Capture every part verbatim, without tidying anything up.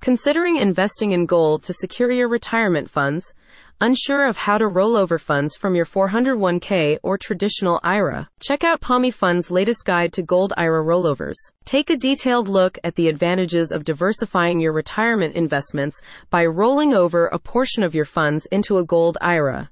Considering investing in gold to secure your retirement funds? Unsure of how to roll over funds from your four oh one k or traditional I R A? Check out Palmy Funds' latest guide to gold I R A rollovers. Take a detailed look at the advantages of diversifying your retirement investments by rolling over a portion of your funds into a gold I R A.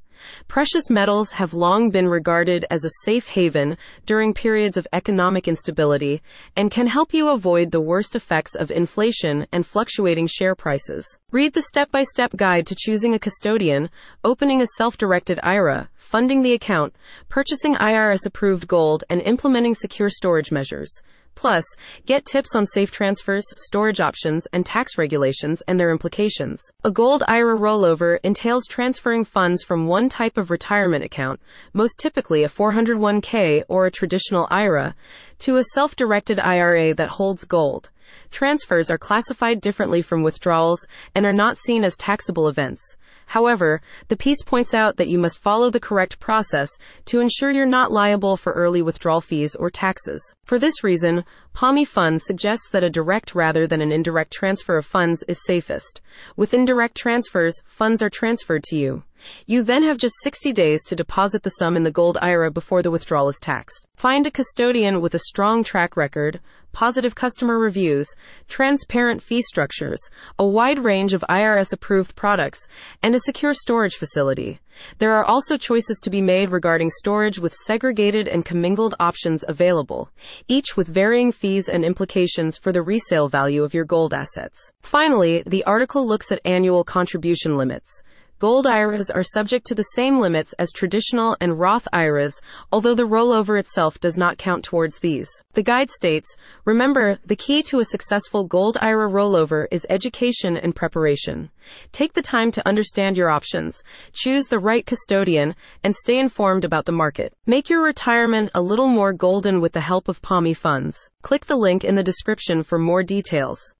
Precious metals have long been regarded as a safe haven during periods of economic instability and can help you avoid the worst effects of inflation and fluctuating share prices. Read the step-by-step guide to choosing a custodian, opening a self-directed I R A, funding the account, purchasing I R S-approved gold, and implementing secure storage measures. Plus, get tips on safe transfers, storage options, and tax regulations and their implications. A gold I R A rollover entails transferring funds from one type of retirement account, most typically a four oh one k or a traditional I R A, to a self-directed I R A that holds gold. Transfers are classified differently from withdrawals and are not seen as taxable events. However, the piece points out that you must follow the correct process to ensure you're not liable for early withdrawal fees or taxes. For this reason, Palmy Funds suggests that a direct rather than an indirect transfer of funds is safest. With indirect transfers, funds are transferred to you. You then have just sixty days to deposit the sum in the gold I R A before the withdrawal is taxed. Find a custodian with a strong track record, positive customer reviews, transparent fee structures, a wide range of I R S-approved products, and a secure storage facility. There are also choices to be made regarding storage, with segregated and commingled options available, each with varying fees and implications for the resale value of your gold assets. Finally, the article looks at annual contribution limits. Gold I R As are subject to the same limits as traditional and Roth I R As, although the rollover itself does not count towards these. The guide states, remember, the key to a successful gold I R A rollover is education and preparation. Take the time to understand your options, choose the right custodian, and stay informed about the market. Make your retirement a little more golden with the help of Palmy Funds. Click the link in the description for more details.